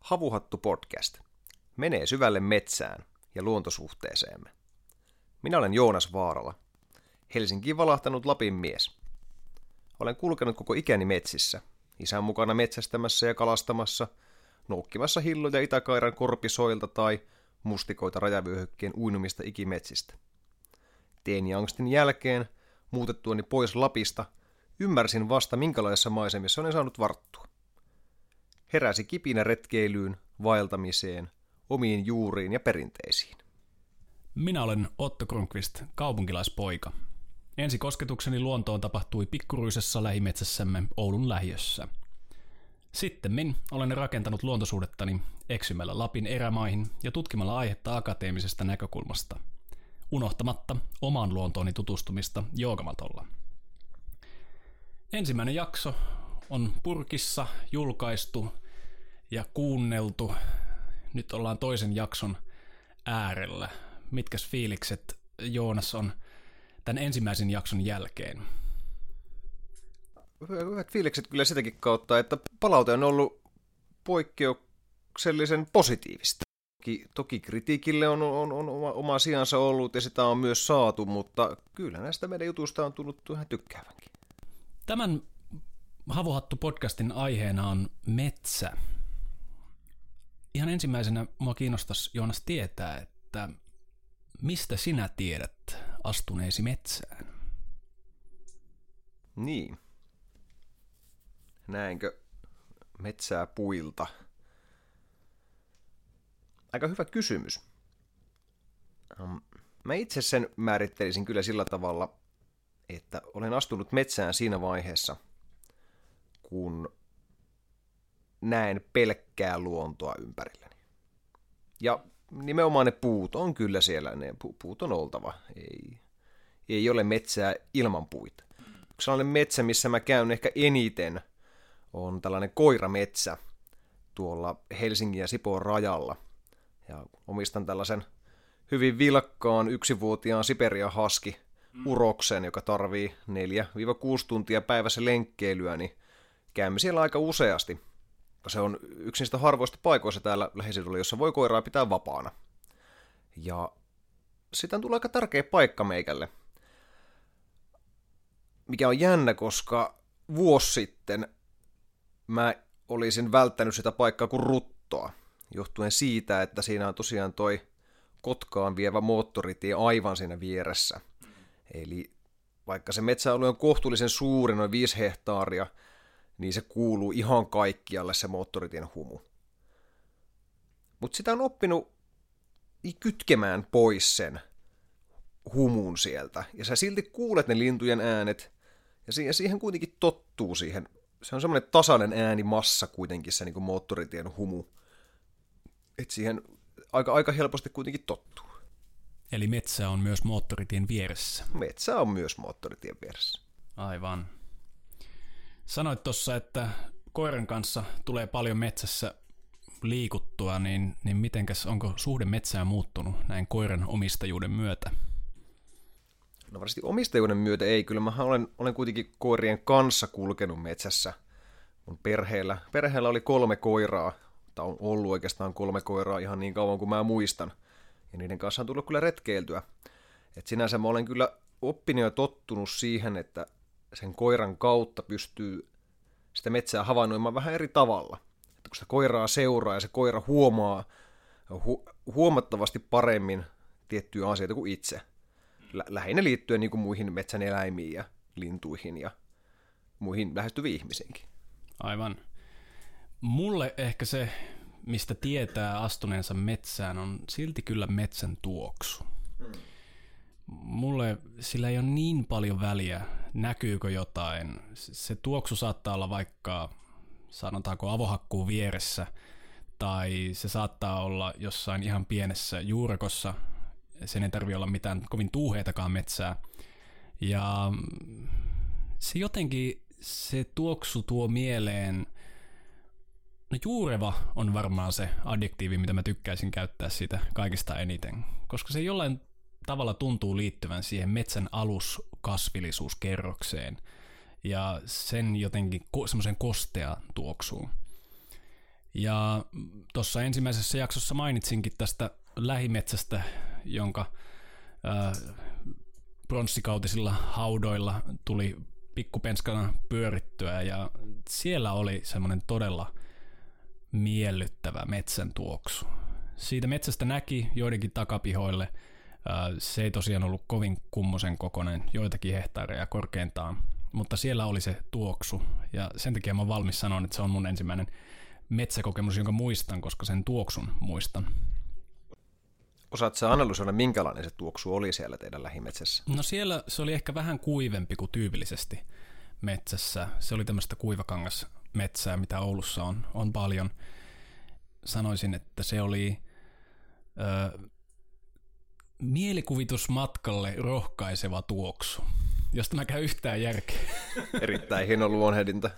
Havuhattu podcast menee syvälle metsään ja luontosuhteeseemme. Minä olen Joonas Vaarala, Helsinkiin valahtanut Lapin mies. Olen kulkenut koko ikäni metsissä, isän mukana metsästämässä ja kalastamassa, noukkimassa hilloja Itäkairan korpisoilta tai mustikoita rajavyöhykkeen uinumista ikimetsistä. Teiniangstin jälkeen, muutettuani pois Lapista, ymmärsin vasta minkälaisissa maisemissa olen saanut varttua. Heräsi kipinä retkeilyyn, vaeltamiseen, omiin juuriin ja perinteisiin. Minä olen Otto Kronqvist, kaupunkilaispoika. Ensikosketukseni luontoon tapahtui pikkuruisessa lähimetsässämme Oulun lähiössä. Sittemmin olen rakentanut luontosuhdettani eksymällä Lapin erämaihin ja tutkimalla aihetta akateemisesta näkökulmasta, unohtamatta oman luontooni tutustumista joogamatolla. Ensimmäinen jakso on purkissa julkaistu ja kuunneltu. Nyt ollaan toisen jakson äärellä. Mitkäs fiilikset, Joonas, on tämän ensimmäisen jakson jälkeen? Hyvät fiilikset kyllä sitäkin kautta, että palaute on ollut poikkeuksellisen positiivista. Toki kritiikille on oma sijansa ollut ja sitä on myös saatu, mutta kyllä näistä meidän jutuista on tullut vähän tykkäävänkin. Tämän Havuhattu-podcastin aiheena on metsä. Ihan ensimmäisenä mua kiinnostaisi, Joonas, tietää, että mistä sinä tiedät astuneesi metsään? Niin. Näinkö metsää puilta? Aika hyvä kysymys. Mä itse sen määrittelisin kyllä sillä tavalla, että olen astunut metsään siinä vaiheessa, kun näen pelkkää luontoa ympärilläni. Ja nimenomaan ne puut on kyllä siellä, ne puut on oltava. Ei ole metsää ilman puita. Sellainen metsä, missä mä käyn ehkä eniten, on tällainen koirametsä tuolla Helsingin ja Sipoon rajalla. Ja omistan tällaisen hyvin vilkkaan 1-vuotiaan Siberian haskiuroksen, joka tarvii 4-6 tuntia päivässä lenkkeilyä, niin käymme siellä aika useasti, se on yksi niistä harvoista paikoista täällä lähiseudulla, jossa voi koiraa pitää vapaana. Ja siitä on tullut aika tärkeä paikka meikälle, mikä on jännä, koska vuosi sitten mä olisin välttänyt sitä paikkaa kuin ruttoa, johtuen siitä, että siinä on tosiaan toi Kotkaan vievä moottoritie aivan siinä vieressä. Eli vaikka se metsäalue on kohtuullisen suuri, noin 5 hehtaaria, niin se kuuluu ihan kaikkialle se moottoritien humu. Mutta sitä on oppinut kytkemään pois sen humun sieltä. Ja sä silti kuulet ne lintujen äänet, ja siihen kuitenkin tottuu siihen. Se on semmoinen tasainen äänimassa kuitenkin se niin kuin moottoritien humu. Että siihen aika helposti kuitenkin tottuu. Eli metsä on myös moottoritien vieressä. Metsä on myös moottoritien vieressä. Aivan. Sanoit tuossa, että koiran kanssa tulee paljon metsässä liikuttua, niin mitenkäs, onko suhde metsään muuttunut näin koiran omistajuuden myötä? No varmasti omistajuuden myötä ei, kyllä mä olen kuitenkin koirien kanssa kulkenut metsässä mun perheellä. Perheellä oli 3 koiraa, tai on ollut oikeastaan 3 koiraa ihan niin kauan kuin mä muistan, ja niiden kanssa on tullut kyllä retkeiltyä. Et sinänsä mä olen kyllä oppinut ja tottunut siihen, että sen koiran kautta pystyy sitä metsää havainnoimaan vähän eri tavalla. Että kun sitä koiraa seuraa ja se koira huomaa huomattavasti paremmin tiettyjä asioita kuin itse. Lähinnä liittyen niin kuin muihin metsän eläimiin ja lintuihin ja muihin lähestyviin ihmisiinkin. Aivan. Mulle ehkä se, mistä tietää astuneensa metsään, on silti kyllä metsän tuoksu. Mulle sillä ei ole niin paljon väliä, näkyykö jotain. Se tuoksu saattaa olla vaikka, sanotaanko, avohakkuun vieressä tai se saattaa olla jossain ihan pienessä juurekossa, sen ei tarvitse olla mitään kovin tuuheitakaan metsää. Ja se jotenkin, se tuoksu tuo mieleen, no juureva on varmaan se adjektiivi, mitä mä tykkäisin käyttää siitä kaikista eniten, koska se jollain tavalla tuntuu liittyvän siihen metsän aluskasvillisuuskerrokseen ja sen jotenkin semmoisen kostean tuoksuun. Ja tuossa ensimmäisessä jaksossa mainitsinkin tästä lähimetsästä, jonka bronssikautisilla haudoilla tuli pikkupenskana pyörittyä, ja siellä oli semmoinen todella miellyttävä metsän tuoksu. Siitä metsästä näki joidenkin takapihoille, se ei tosiaan ollut kovin kummosen kokoinen, joitakin hehtaareja korkeintaan, mutta siellä oli se tuoksu, ja sen takia mä oon valmis sanoin, että se on mun ensimmäinen metsäkokemus, jonka muistan, koska sen tuoksun muistan. Osaatko sä analysoida, minkälainen se tuoksu oli siellä teidän lähimetsässä? No siellä se oli ehkä vähän kuivempi kuin tyypillisesti metsässä. Se oli tämmöistä kuivakangasmetsää, mitä Oulussa on paljon. Sanoisin, että se oli mielikuvitusmatkalle rohkaiseva tuoksu, josta mä käyn yhtään järkeä. Erittäin hieno luonhehdintä.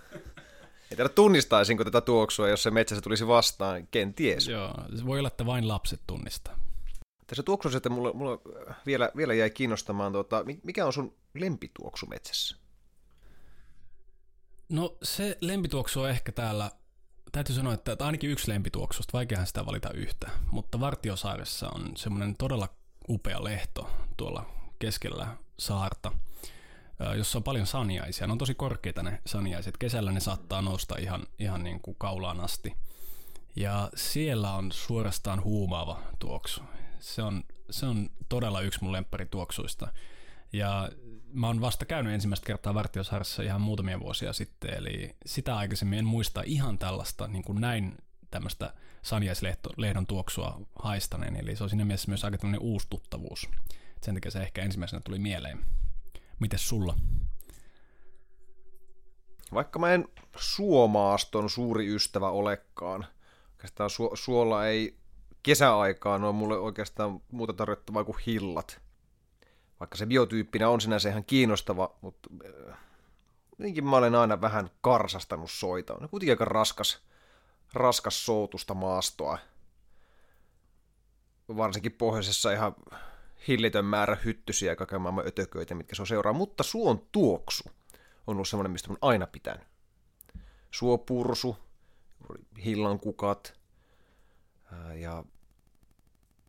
En tiedä tunnistaisinko tätä tuoksua, jos se metsässä tulisi vastaan, ken ties. Joo, se voi olla, että vain lapset tunnistaa. Tässä tuoksussa, että mulla vielä jäi kiinnostamaan, mikä on sun lempituoksu metsässä? No se lempituoksu on ehkä täällä, täytyy sanoa, että ainakin yksi lempituoksusta, vaikeahan sitä valita yhtä, mutta Vartiosaaressa on semmoinen todella upea lehto tuolla keskellä saarta, jossa on paljon saniaisia. Ne on tosi korkeita ne saniaiset. Kesällä ne saattaa nousta ihan niin kuin kaulaan asti. Ja siellä on suorastaan huumaava tuoksu. Se on todella yksi mun lempparituoksuista. Ja mä oon vasta käynyt ensimmäistä kertaa Vartiosaaressa ihan muutamia vuosia sitten, eli sitä aikaisemmin en muista ihan tällaista, niin kuin näin tämmöistä saniaislehdon tuoksua haistaneen. Eli se on siinä mielessä myös aika tämmöinen uustuttavuus. Sen takia se ehkä ensimmäisenä tuli mieleen. Mites sulla? Vaikka mä en suomaaston suuri ystävä olekaan, oikeastaan suolla ei kesäaikaan ole mulle oikeastaan muuta tarjottavaa kuin hillat. Vaikka se biotyyppinä on sinänsä ihan kiinnostava, mutta jotenkin mä olen aina vähän karsastanut soita. On kuitenkin aika raskas soutusta maastoa. Varsinkin pohjoisessa ihan hillitön määrä hyttysiä ja kaiken maailman ötököitä, mitkä se on seuraa, mutta suon tuoksu on ollut semmoinen, mistä olen aina pitänyt. Suopursu, hillankukat ja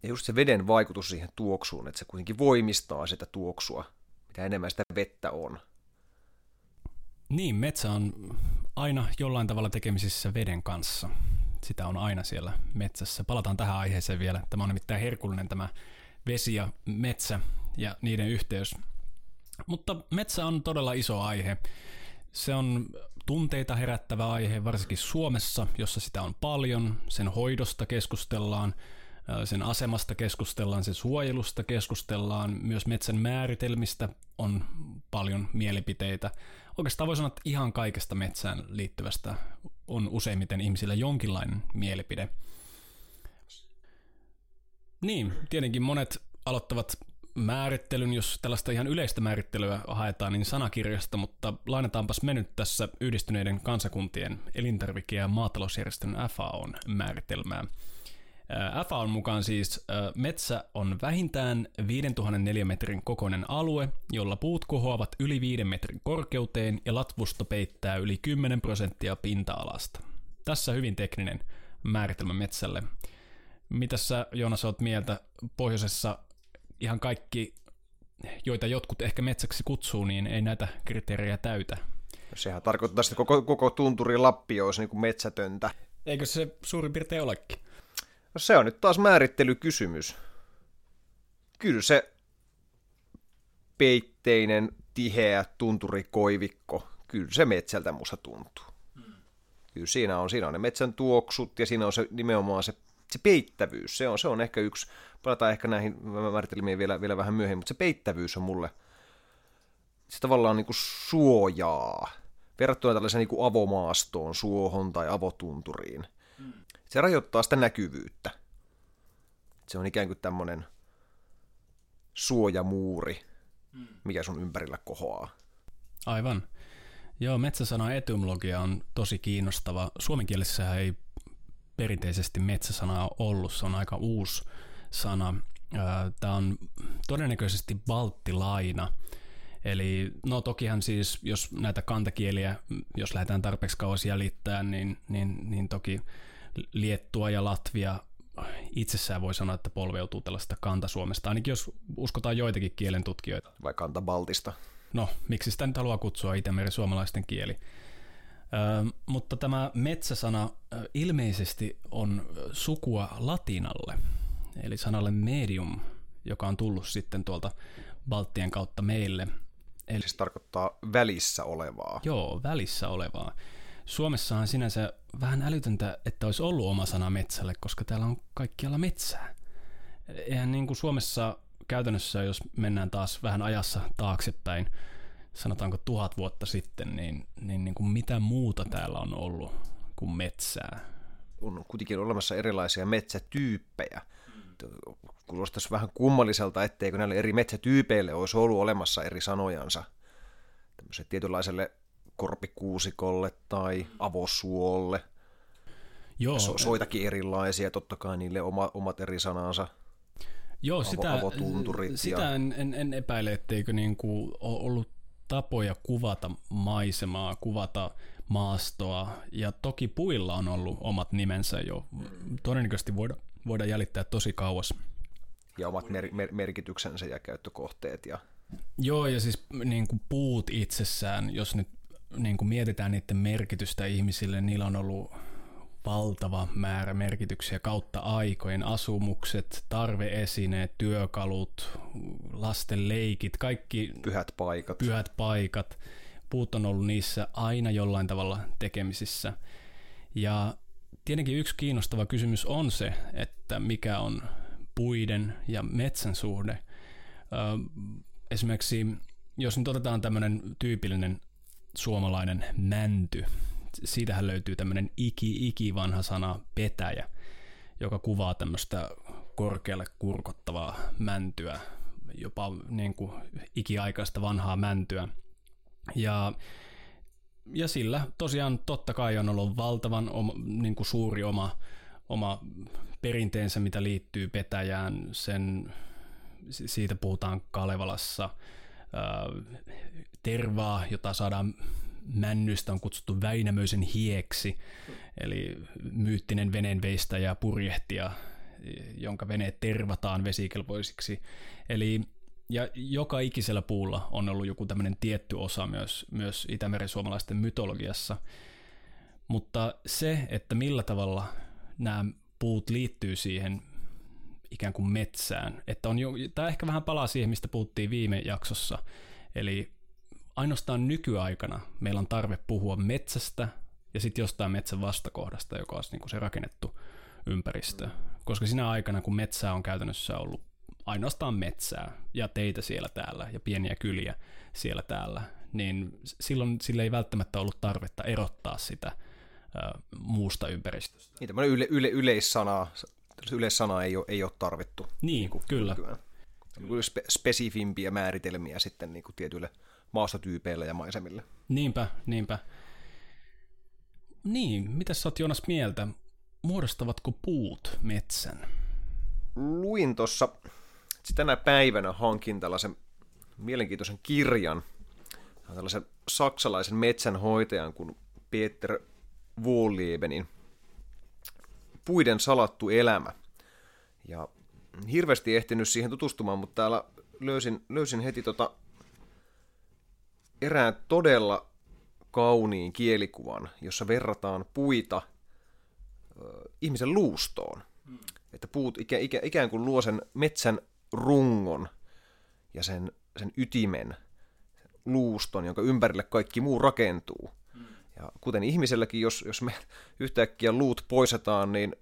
just se veden vaikutus siihen tuoksuun, että se kuitenkin voimistaa sitä tuoksua, mitä enemmän sitä vettä on. Niin, metsä on aina jollain tavalla tekemisissä veden kanssa. Sitä on aina siellä metsässä. Palataan tähän aiheeseen vielä. Tämä on nimittäin herkullinen tämä vesi ja metsä ja niiden yhteys. Mutta metsä on todella iso aihe. Se on tunteita herättävä aihe, varsinkin Suomessa, jossa sitä on paljon. Sen hoidosta keskustellaan, sen asemasta keskustellaan, sen suojelusta keskustellaan. Myös metsän määritelmistä on paljon mielipiteitä. Oikeastaan voi sanoa, että ihan kaikesta metsään liittyvästä on useimmiten ihmisillä jonkinlainen mielipide. Niin, tietenkin monet aloittavat määrittelyn, jos tällaista ihan yleistä määrittelyä haetaan, niin sanakirjasta, mutta lainataanpas me nyt tässä Yhdistyneiden kansakuntien elintarvike- ja maatalousjärjestön FAOn määritelmää. FAOn mukaan siis metsä on vähintään 5000 neliömetrin kokoinen alue, jolla puut kohoavat yli 5 metrin korkeuteen ja latvusto peittää yli 10% pinta-alasta. Tässä hyvin tekninen määritelmä metsälle. Mitäs sä, Joonas, oot mieltä? Pohjoisessa ihan kaikki, joita jotkut ehkä metsäksi kutsuu, niin ei näitä kriteerejä täytä. Sehän tarkoittaa, että koko tunturi Lappi olisi niin kuin metsätöntä. Eikö se suurin piirtein olekin? No se on nyt taas määrittelykysymys. Kyllä se peitteinen, tiheä tunturikoivikko, kyllä se metsältä musta tuntuu. Kyllä siinä on ne metsän tuoksut ja siinä on se, nimenomaan se peittävyys, se on ehkä yksi, palataan ehkä näihin määritelmiin vielä vähän myöhemmin, mutta se peittävyys on mulle, se tavallaan niin kuin suojaa, verrattuna tällaiseen niin kuin avomaastoon, suohon tai avotunturiin. se rajoittaa sitä näkyvyyttä. Se on ikään kuin tämmöinen suojamuuri, mikä sun ympärillä kohoaa. Aivan. Joo, metsäsanan etymologia on tosi kiinnostava. Suomenkielisessähän ei perinteisesti metsäsanaa ole ollut, se on aika uusi sana. Tämä on todennäköisesti balttilaina. Eli no tokihan siis, jos näitä kantakieliä, jos lähdetään tarpeeksi kauas jäljittämään, niin toki Liettua ja Latvia itsessään voi sanoa, että polveutuu tällaista kantasuomesta, ainakin jos uskotaan joitakin kielentutkijoita. Vai kantabaltista. No, miksi sitä nyt haluaa kutsua itämeri-suomalaisten kieli. Mutta tämä metsäsana ilmeisesti on sukua latinalle, eli sanalle medium, joka on tullut sitten tuolta Baltian kautta meille. Eli siis tarkoittaa välissä olevaa. Joo, välissä olevaa. Suomessahan sinänsä vähän älytöntä, että olisi ollut oma sana metsälle, koska täällä on kaikkialla metsää. Eihän niin kuin Suomessa käytännössä, jos mennään taas vähän ajassa taaksepäin, sanotaanko 1000 vuotta sitten, niin kuin mitä muuta täällä on ollut kuin metsää? On kuitenkin olemassa erilaisia metsätyyppejä. Kuulostaisi vähän kummalliselta, etteikö näille eri metsätyypeille olisi ollut olemassa eri sanojansa tämmöiselle tietynlaiselle korpikuusikolle tai avosuolle. Joo. Soitakin erilaisia, totta kai niille omat eri sanansa. Joo, sitä en epäile, etteikö niin kuin ole ollut tapoja kuvata maisemaa, kuvata maastoa, ja toki puilla on ollut omat nimensä jo. Todennäköisesti voidaan jäljittää tosi kauas. Ja omat merkityksensä ja käyttökohteet. Joo, ja siis niin kuin puut itsessään, jos nyt niin kuin mietitään niiden merkitystä ihmisille, niillä on ollut valtava määrä merkityksiä kautta aikojen, asumukset, tarveesineet, työkalut, lasten leikit, kaikki pyhät paikat. Puut on ollut niissä aina jollain tavalla tekemisissä. Ja tietenkin yksi kiinnostava kysymys on se, että mikä on puiden ja metsän suhde. Esimerkiksi jos nyt otetaan tämmöinen tyypillinen suomalainen mänty, siitähän löytyy tämmöinen ikivanha sana petäjä, joka kuvaa tämmöistä korkealle kurkottavaa mäntyä, jopa niin kuin ikiaikaista vanhaa mäntyä. Ja sillä tosiaan totta kai on ollut valtavan niin kuin suuri oma perinteensä, mitä liittyy petäjään. Siitä puhutaan Kalevalassa. Tervaa, jota saadaan männystä, on kutsuttu Väinämöisen hieksi, eli myyttinen veneenveistäjä ja purjehtija, jonka veneet tervataan vesikelpoisiksi. Eli ja joka ikisellä puulla on ollut joku tämmöinen tietty osa myös itämeri-suomalaisten mytologiassa. Mutta se, että millä tavalla nämä puut liittyy siihen ikään kuin metsään, että tämä ehkä vähän palaa siihen, mistä puhuttiin viime jaksossa, eli ainoastaan nykyaikana meillä on tarve puhua metsästä ja sitten jostain metsän vastakohdasta, joka on niin kuin se rakennettu ympäristö, koska sinä aikana, kun metsää on käytännössä ollut ainoastaan metsää ja teitä siellä täällä ja pieniä kyliä siellä täällä, niin silloin sillä ei välttämättä ollut tarvetta erottaa sitä muusta ympäristöstä. Niin, tämmöinen yleissana ei ole tarvittu. Niin kyllä. Spesifimpiä määritelmiä sitten niin kuin tietyille maastotyypeille ja maisemille. Niinpä. Niin, mitä sä oot, Joonas, mieltä? Muodostavatko puut metsän? Luin tuossa tänä päivänä, hankin tällaisen mielenkiintoisen kirjan tällaisen saksalaisen metsänhoitajan kuin Peter Wollebenin Puiden salattu elämä. Ja hirveästi ehtinyt siihen tutustumaan, mutta täällä löysin heti erään todella kauniin kielikuvan, jossa verrataan puita ihmisen luustoon. Että puut ikään kuin luo sen metsän rungon ja sen ytimen, sen luuston, jonka ympärille kaikki muu rakentuu. Ja kuten ihmiselläkin, jos me yhtäkkiä luut poistetaan, niin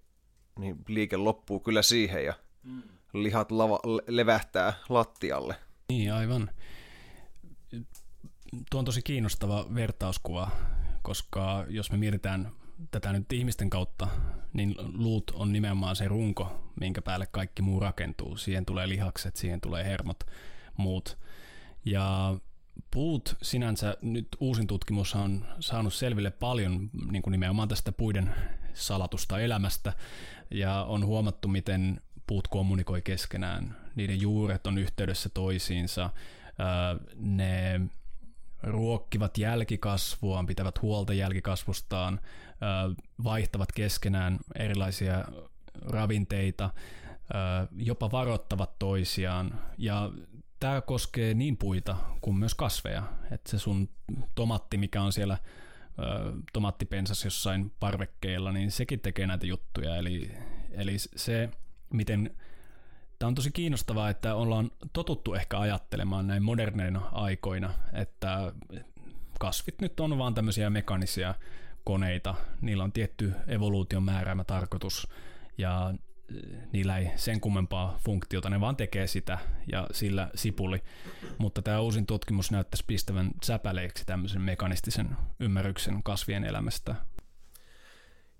liike loppuu kyllä siihen ja lihat levähtää lattialle. Niin, aivan. Tuo on tosi kiinnostava vertauskuva, koska jos me mietitään tätä nyt ihmisten kautta, niin luut on nimenomaan se runko, minkä päälle kaikki muu rakentuu. Siihen tulee lihakset, siihen tulee hermot, muut. Ja puut sinänsä, nyt uusin tutkimus on saanut selville paljon niin kuin nimenomaan tästä puiden salatusta elämästä, ja on huomattu, miten puut kommunikoi keskenään. Niiden juuret on yhteydessä toisiinsa, ne ruokkivat jälkikasvuaan, pitävät huolta jälkikasvustaan, vaihtavat keskenään erilaisia ravinteita, jopa varoittavat toisiaan. Ja tämä koskee niin puita kuin myös kasveja. Että se sun tomaatti, mikä on siellä tomaattipensas jossain parvekkeilla, niin sekin tekee näitä juttuja. Eli se, miten... Tämä on tosi kiinnostavaa, että ollaan totuttu ehkä ajattelemaan näin moderneina aikoina, että kasvit nyt on vaan tämmöisiä mekaanisia koneita, niillä on tietty evoluution määräämä tarkoitus ja niillä ei sen kummempaa funktiota, ne vaan tekee sitä ja sillä sipuli, mutta tämä uusin tutkimus näyttäisi pistävän säpäleiksi tämmöisen mekanistisen ymmärryksen kasvien elämästä.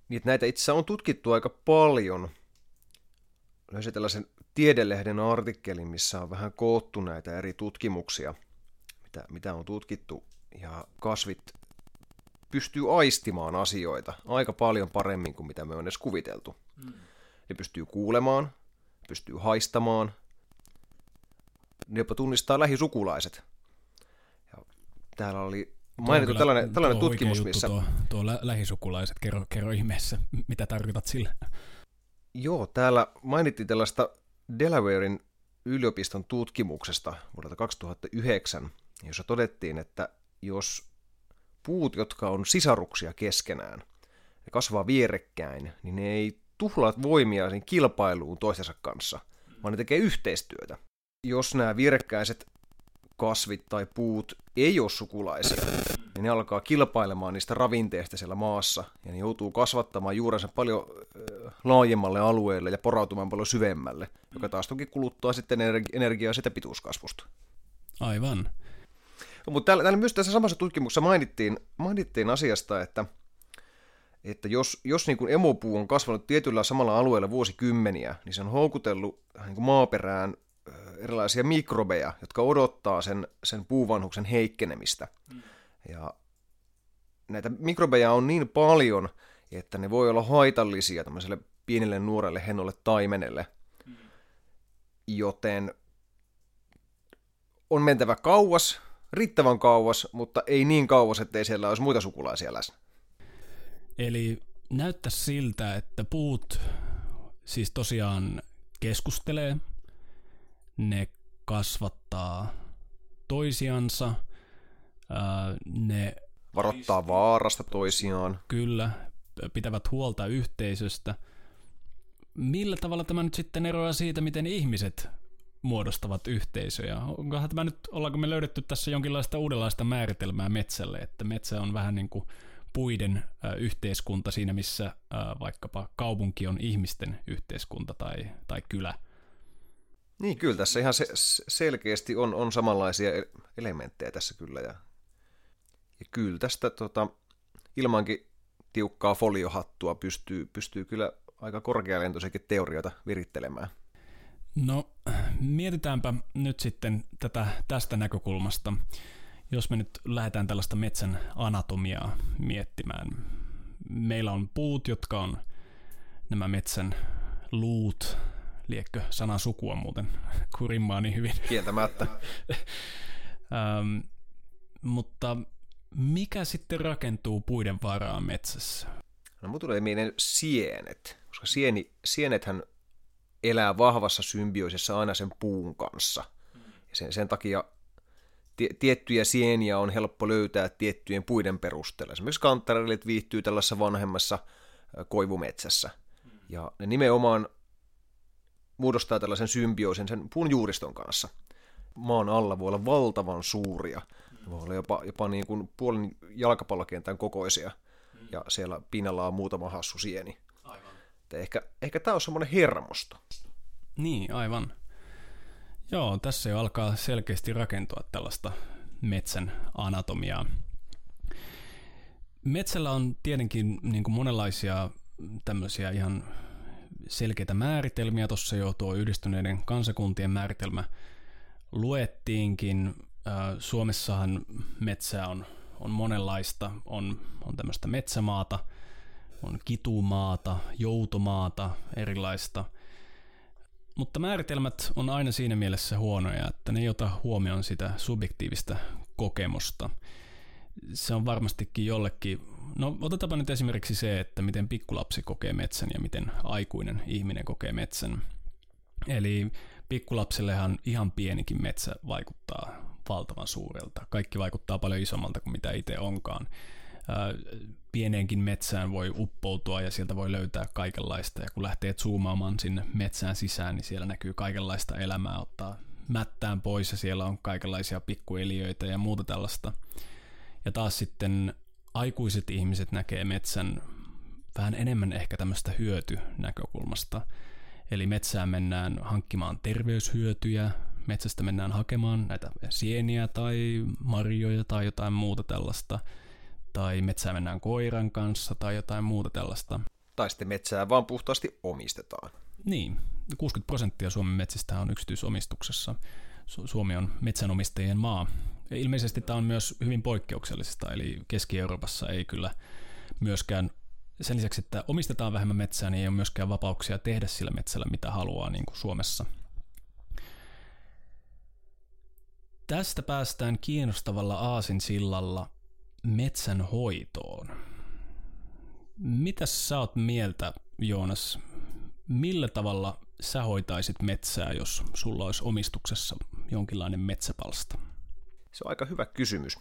Niin, näitä itse on tutkittu aika paljon. Löysin tällaisen Tiedelehden artikkelin, missä on vähän koottu näitä eri tutkimuksia, mitä on tutkittu, ja kasvit pystyy aistimaan asioita aika paljon paremmin kuin mitä me on edes kuviteltu. Ne pystyy kuulemaan, pystyy haistamaan, ne jopa tunnistaa lähisukulaiset. Ja täällä oli mainittu tällainen tutkimus, missä... Tuo lähisukulaiset, kerro ihmeessä, mitä tarkoitat sillä? Joo, täällä mainittiin tällaista Delawaren yliopiston tutkimuksesta vuodelta 2009, jossa todettiin, että jos puut, jotka on sisaruksia keskenään, ne kasvaa vierekkäin, niin ne ei tuhlaa voimia sen kilpailuun toistensa kanssa, vaan ne tekee yhteistyötä. Jos nämä vierekkäiset kasvit tai puut ei ole sukulaisia, niin ne alkaa kilpailemaan niistä ravinteista siellä maassa, ja ne joutuu kasvattamaan juurensa paljon laajemmalle alueelle ja porautumaan paljon syvemmälle, joka taas toki kuluttaa sitten energiaa sitä pituuskasvusta. Aivan. No, mutta täällä myös tässä samassa tutkimuksessa mainittiin asiasta, että jos niin kuin emopuu on kasvanut tietyllä samalla alueella vuosikymmeniä, niin se on houkutellut niin kuin maaperään erilaisia mikrobeja, jotka odottaa sen puuvanhuksen heikkenemistä. Ja näitä mikrobeja on niin paljon, että ne voi olla haitallisia tämmöiselle pienelle nuorelle hennolle taimenelle. Joten on mentävä kauas, riittävän kauas, mutta ei niin kauas, ettei siellä olisi muita sukulaisia läsnä. Eli näyttää siltä, että puut siis tosiaan keskustelee, ne kasvattaa toisiansa, ne varoittaa vaarasta toisiaan. Kyllä, pitävät huolta yhteisöstä. Millä tavalla tämä nyt sitten eroaa siitä, miten ihmiset muodostavat yhteisöjä? Ollaanko me löydetty tässä jonkinlaista uudenlaista määritelmää metsälle, että metsä on vähän niin kuin puiden yhteiskunta siinä, missä vaikkapa kaupunki on ihmisten yhteiskunta tai kylä? Niin, kyllä tässä ihan selkeästi on samanlaisia elementtejä tässä kyllä. Ja kyllä tästä ilmankin tiukkaa foliohattua pystyy kyllä aika korkealentoisiakin teorioita virittelemään. No, mietitäänpä nyt sitten tästä näkökulmasta. Jos me nyt lähdetään tällaista metsän anatomiaa miettimään. Meillä on puut, jotka on nämä metsän luut. Liekkö sanan sukua muuten kurimmaa niin hyvin. Kieltämättä. Mutta mikä sitten rakentuu puiden varaan metsässä? No, mun tulee mieleen sienet, koska sienethän elää vahvassa symbioisessa aina sen puun kanssa. Ja sen takia tiettyjä sieniä on helppo löytää tiettyjen puiden perusteella. Esimerkiksi kantarelit viihtyy tällaisessa vanhemmassa koivumetsässä. Ja ne nimenomaan muodostaa tällaisen symbioisen sen puun juuriston kanssa. Maan alla voi olla valtavan suuria. Ne voi olla jopa niin kuin puolen jalkapallokentän kokoisia. Ja siellä pinnalla on muutama hassu sieni. Aivan. Ehkä tämä on semmoinen hermosto. Niin, aivan. Joo, tässä jo alkaa selkeästi rakentua tällaista metsän anatomiaa. Metsällä on tietenkin niin kuin monenlaisia tämmöisiä ihan selkeitä määritelmiä. Tuossa jo tuo yhdistyneiden kansakuntien määritelmä luettiinkin. Suomessahan metsää on monenlaista. On tämmöistä metsämaata, on kitumaata, joutomaata, erilaista. Mutta määritelmät on aina siinä mielessä huonoja, että ne ei ota huomioon sitä subjektiivista kokemusta. Se on varmastikin jollekin, no otetaanpa nyt esimerkiksi se, että miten pikkulapsi kokee metsän ja miten aikuinen ihminen kokee metsän. Eli pikkulapsellehan ihan pienikin metsä vaikuttaa valtavan suurelta. Kaikki vaikuttaa paljon isommalta kuin mitä itse onkaan. Pieneenkin metsään voi uppoutua ja sieltä voi löytää kaikenlaista. Ja kun lähtee zoomaamaan sinne metsään sisään, niin siellä näkyy kaikenlaista elämää, ottaa mättään pois ja siellä on kaikenlaisia pikkueliöitä ja muuta tällaista. Ja taas sitten aikuiset ihmiset näkee metsän vähän enemmän ehkä tämmöistä hyötynäkökulmasta. Eli metsään mennään hankkimaan terveyshyötyjä, metsästä mennään hakemaan näitä sieniä tai marjoja tai jotain muuta tällaista. Tai metsään mennään koiran kanssa tai jotain muuta tällaista. Tai sitten metsää vaan puhtaasti omistetaan. Niin, 60% Suomen metsistä on yksityisomistuksessa. Suomi on metsänomistajien maa. Ilmeisesti tämä on myös hyvin poikkeuksellista, eli Keski-Euroopassa ei kyllä myöskään, sen lisäksi, että omistetaan vähemmän metsää, niin ei ole myöskään vapauksia tehdä sillä metsällä, mitä haluaa, niin kuin Suomessa. Tästä päästään kiinnostavalla aasinsillalla metsänhoitoon. Mitä sä oot mieltä, Joonas? Millä tavalla sä hoitaisit metsää, jos sulla olisi omistuksessa jonkinlainen metsäpalsta? Se on aika hyvä kysymys.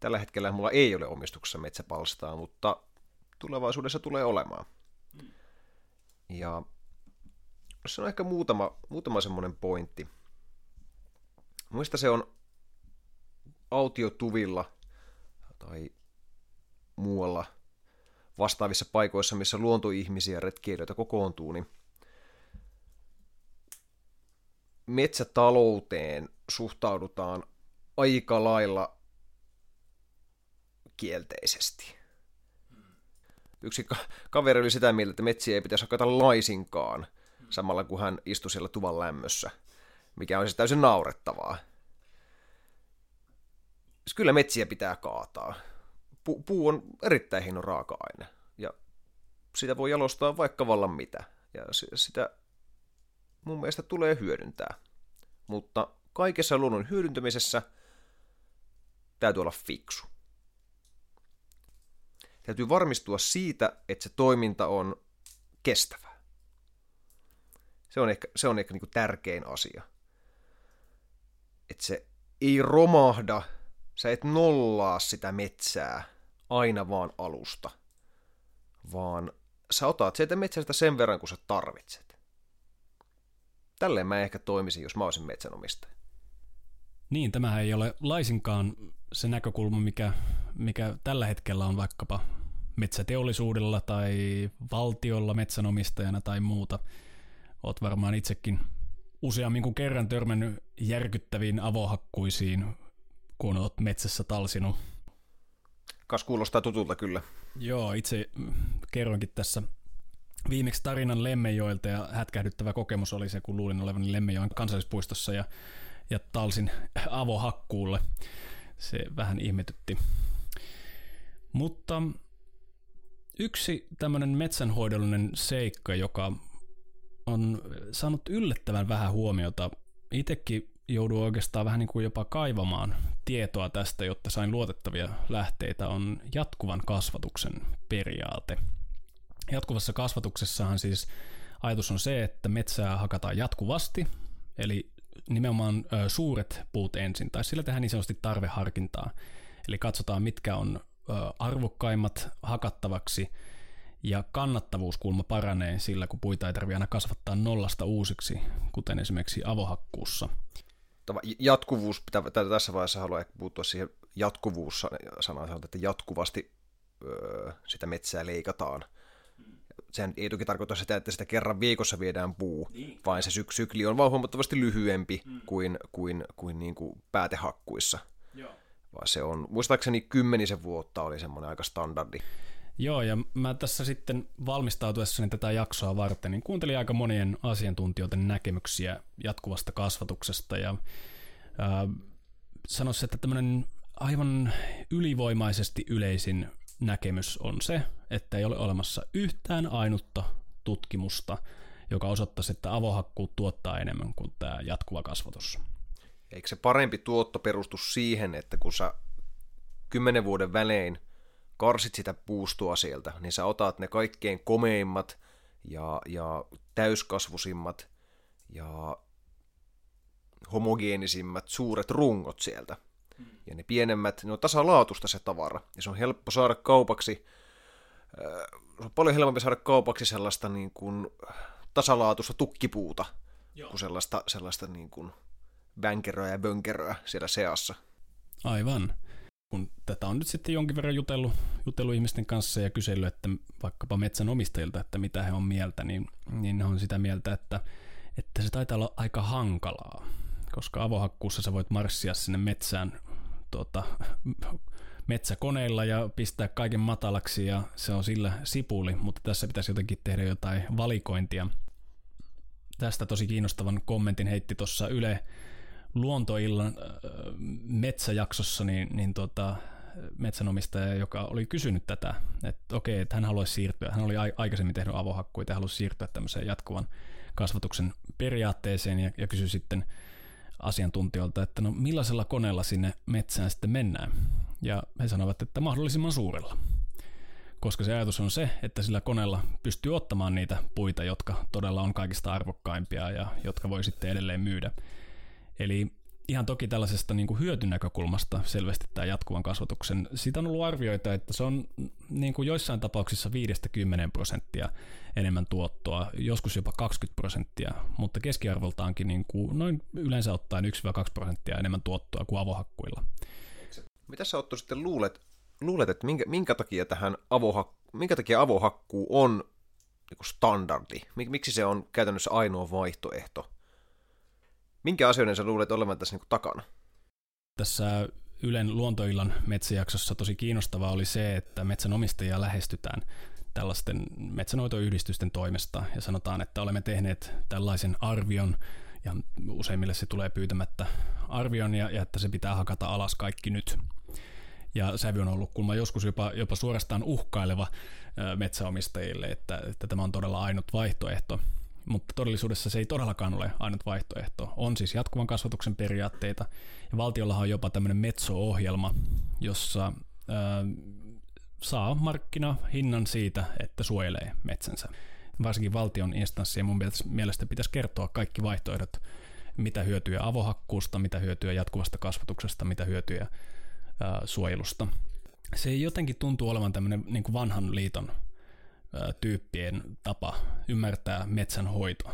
Tällä hetkellä mulla ei ole omistuksessa metsäpalstaa, mutta tulevaisuudessa tulee olemaan. Ja se on ehkä muutama semmoinen pointti. Muista se on autiotuvilla tai muualla vastaavissa paikoissa, missä luontoihmisiä ja retkeilijöitä kokoontuu, niin metsätalouteen suhtaudutaan aika lailla kielteisesti. Yksi kaveri oli sitä mieltä, että metsiä ei pitäisi hakata laisinkaan, samalla kun hän istui siellä tuvan lämmössä, mikä on siis täysin naurettavaa. Kyllä metsiä pitää kaataa. Puu on erittäin hieno raaka-aine, ja sitä voi jalostaa vaikka vallan mitä, ja sitä mun mielestä tulee hyödyntää. Mutta kaikessa luonnon hyödyntämisessä täytyy olla fiksu. Täytyy varmistua siitä, että se toiminta on kestävää. Se on ehkä niin kuin tärkein asia. Että se ei romahda, sä et nollaa sitä metsää aina vaan alusta, vaan sä otat sieltä metsästä sen verran, kun sä tarvitset. Tälleen mä ehkä toimisin, jos mä olisin metsänomistaja. Niin, tämähän ei ole laisinkaan se näkökulma, mikä tällä hetkellä on vaikkapa metsäteollisuudella tai valtiolla metsänomistajana tai muuta. Oot varmaan itsekin useammin kuin kerran törmännyt järkyttäviin avohakkuisiin, kun oot metsässä talsinut. Kas kuulostaa tutulta kyllä. Joo, itse kerroinkin tässä viimeksi tarinan Lemmenjoelta, ja hätkähdyttävä kokemus oli se, kun luulin olevani Lemmenjoen kansallispuistossa ja talsin avohakkuulle. Se vähän ihmetytti. Mutta yksi tämmöinen metsänhoidollinen seikka, joka on saanut yllättävän vähän huomiota. Itsekin jouduin oikeastaan vähän niin kuin jopa kaivamaan tietoa tästä, jotta sain luotettavia lähteitä, on jatkuvan kasvatuksen periaate. Jatkuvassa kasvatuksessahan siis ajatus on se, että metsää hakataan jatkuvasti, eli nimenomaan suuret puut ensin, tai sillä tehdään niin sanotusti tarveharkintaa. Eli katsotaan, mitkä on arvokkaimmat hakattavaksi, ja kannattavuuskulma paranee sillä, kun puita ei tarvitse aina kasvattaa nollasta uusiksi, kuten esimerkiksi avohakkuussa. Tämä jatkuvuus, tässä vaiheessa haluan puuttua siihen jatkuvuus-sanaan, että jatkuvasti sitä metsää leikataan. Sehän ei toki tarkoita sitä, että sitä kerran viikossa viedään puu, vaan se sykli on vaan huomattavasti lyhyempi kuin päätehakkuissa. Joo. vaan se on, muistaakseni 10 vuotta oli semmoinen aika standardi. Joo, ja mä tässä sitten valmistautuessani tätä jaksoa varten, niin kuuntelin aika monien asiantuntijoiden näkemyksiä jatkuvasta kasvatuksesta, ja sanoisin, että tämmöinen aivan ylivoimaisesti yleisin näkemys on se, että ei ole olemassa yhtään ainutta tutkimusta, joka osoittaisi, että avohakkuut tuottaa enemmän kuin tämä jatkuva kasvatus. Eikö se parempi tuotto perustu siihen, että kun sä 10 vuoden välein karsit sitä puustoa sieltä, niin sä otat ne kaikkein komeimmat ja täyskasvusimmat ja homogeenisimmät suuret rungot sieltä. Ja ne pienemmät, ne on tasalaatusta se tavara, ja se on helppo saada kaupaksi, se on paljon helpompi saada kaupaksi sellaista niin kuin tasalaatusta tukkipuuta, joo, kuin sellaista niin kuin vänkeröä ja bönkeröä siellä seassa. Aivan. Kun tätä on nyt sitten jonkin verran jutellut ihmisten kanssa ja kysellyt, että vaikkapa metsänomistajilta, että mitä he on mieltä, niin he on sitä mieltä, että se taitaa olla aika hankalaa, koska avohakkuussa sä voit marssia sinne metsään metsäkoneilla ja pistää kaiken matalaksi ja se on sillä sipuli, mutta tässä pitäisi jotenkin tehdä jotain valikointia. Tästä tosi kiinnostavan kommentin heitti tuossa Yle Luontoillan metsäjaksossa niin metsänomistaja, joka oli kysynyt tätä, että okei, että hän haluaisi siirtyä, hän oli aikaisemmin tehnyt avohakkuita ja halusi siirtyä tämmöiseen jatkuvan kasvatuksen periaatteeseen ja kysyi sitten asiantuntijoilta, että no millaisella koneella sinne metsään sitten mennään. Ja he sanovat, että mahdollisimman suurella, koska se ajatus on se, että sillä koneella pystyy ottamaan niitä puita, jotka todella on kaikista arvokkaimpia ja jotka voi sitten edelleen myydä. Eli ihan toki tällaisesta niin kuin hyötynäkökulmasta selvästi tämä jatkuvan kasvatuksen. Siitä on ollut arvioita, että se on niin kuin joissain tapauksissa 5-10% enemmän tuottoa, joskus jopa 20%, mutta keskiarvoltaankin niin kuin noin yleensä ottaen 1-2% enemmän tuottoa kuin avohakkuilla. Mitä sä Otto sitten luulet että minkä takia avohakkuu on niin kuin standardi? Miksi se on käytännössä ainoa vaihtoehto? Minkä asioiden sä luulet olevan tässä niinku takana? Tässä Ylen Luontoillan metsäjaksossa tosi kiinnostavaa oli se, että metsänomistajia lähestytään tällaisten metsänhoitoyhdistysten toimesta ja sanotaan, että olemme tehneet tällaisen arvion ja useimmille se tulee pyytämättä arvion ja että se pitää hakata alas kaikki nyt. Ja sävy on ollut kuulemma joskus jopa suorastaan uhkaileva metsänomistajille, että tämä on todella ainut vaihtoehto. Mutta todellisuudessa se ei todellakaan ole ainut vaihtoehto. On siis jatkuvan kasvatuksen periaatteita, ja valtiollahan on jopa tämmöinen Metso-ohjelma, jossa saa markkinahinnan siitä, että suojelee metsänsä. Varsinkin valtion instanssien mun mielestä pitäisi kertoa kaikki vaihtoehdot, mitä hyötyä avohakkuusta, mitä hyötyä jatkuvasta kasvatuksesta, mitä hyötyä suojelusta. Se jotenkin tuntuu olevan tämmöinen niin kuin vanhan liiton tyyppien tapa ymmärtää metsänhoito.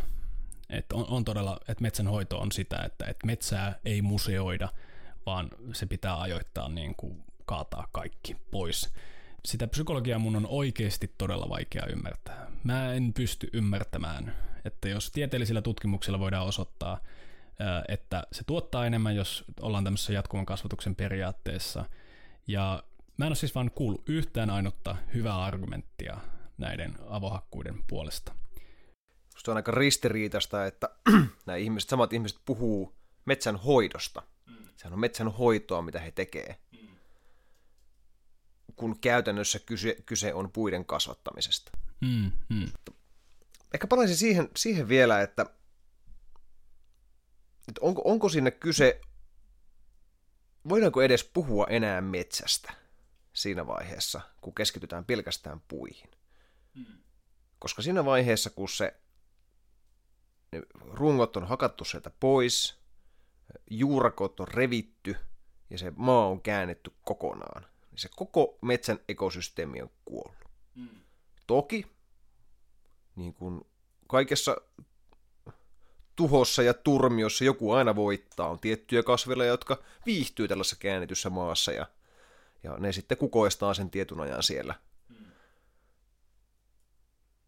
Että on todella, että metsänhoito on sitä, että metsää ei museoida, vaan se pitää ajoittaa niin kuin kaataa kaikki pois. Sitä psykologiaa mun on oikeasti todella vaikea ymmärtää. Mä en pysty ymmärtämään, että jos tieteellisillä tutkimuksilla voidaan osoittaa, että se tuottaa enemmän, jos ollaan tämmöisessä jatkuvan kasvatuksen periaatteessa. Ja mä en ole siis vaan kuullut yhtään ainutta hyvää argumenttia näiden avohakkuiden puolesta. Se on aika ristiriitaista, että nämä samat ihmiset puhuu metsän hoidosta. Sehän on metsän hoitoa, mitä he tekee. Kun käytännössä kyse on puiden kasvattamisesta. Ehkä palaisin siihen vielä, että onko siinä kyse, voidaanko edes puhua enää metsästä siinä vaiheessa, kun keskitytään pelkästään puihin. Koska siinä vaiheessa, kun ne rungot on hakattu sieltä pois, juurakot on revitty ja se maa on käännetty kokonaan, niin se koko metsän ekosysteemi on kuollut. Toki, niin kuin kaikessa tuhossa ja turmiossa joku aina voittaa, on tiettyjä kasveja, jotka viihtyy tällaisessa käännetyssä maassa ja ne sitten kukoistaa sen tietyn ajan siellä.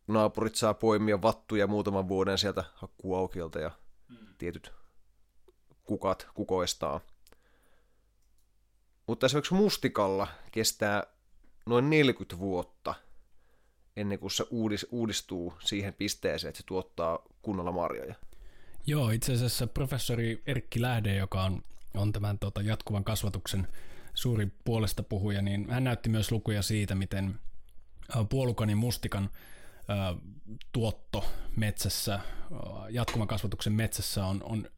Naapurit saa poimia vattuja muutaman vuoden sieltä hakkuaukiolta ja tietyt kukat kukoistaa. Mutta esimerkiksi mustikalla kestää noin 40 vuotta ennen kuin se uudistuu siihen pisteeseen, että se tuottaa kunnolla marjoja. Joo, itse asiassa professori Erkki Lähde, joka on tämän jatkuvan kasvatuksen suuri puolesta puhuja, niin hän näytti myös lukuja siitä, miten puolukan ja mustikan tuotto metsässä, jatkuvan kasvatuksen metsässä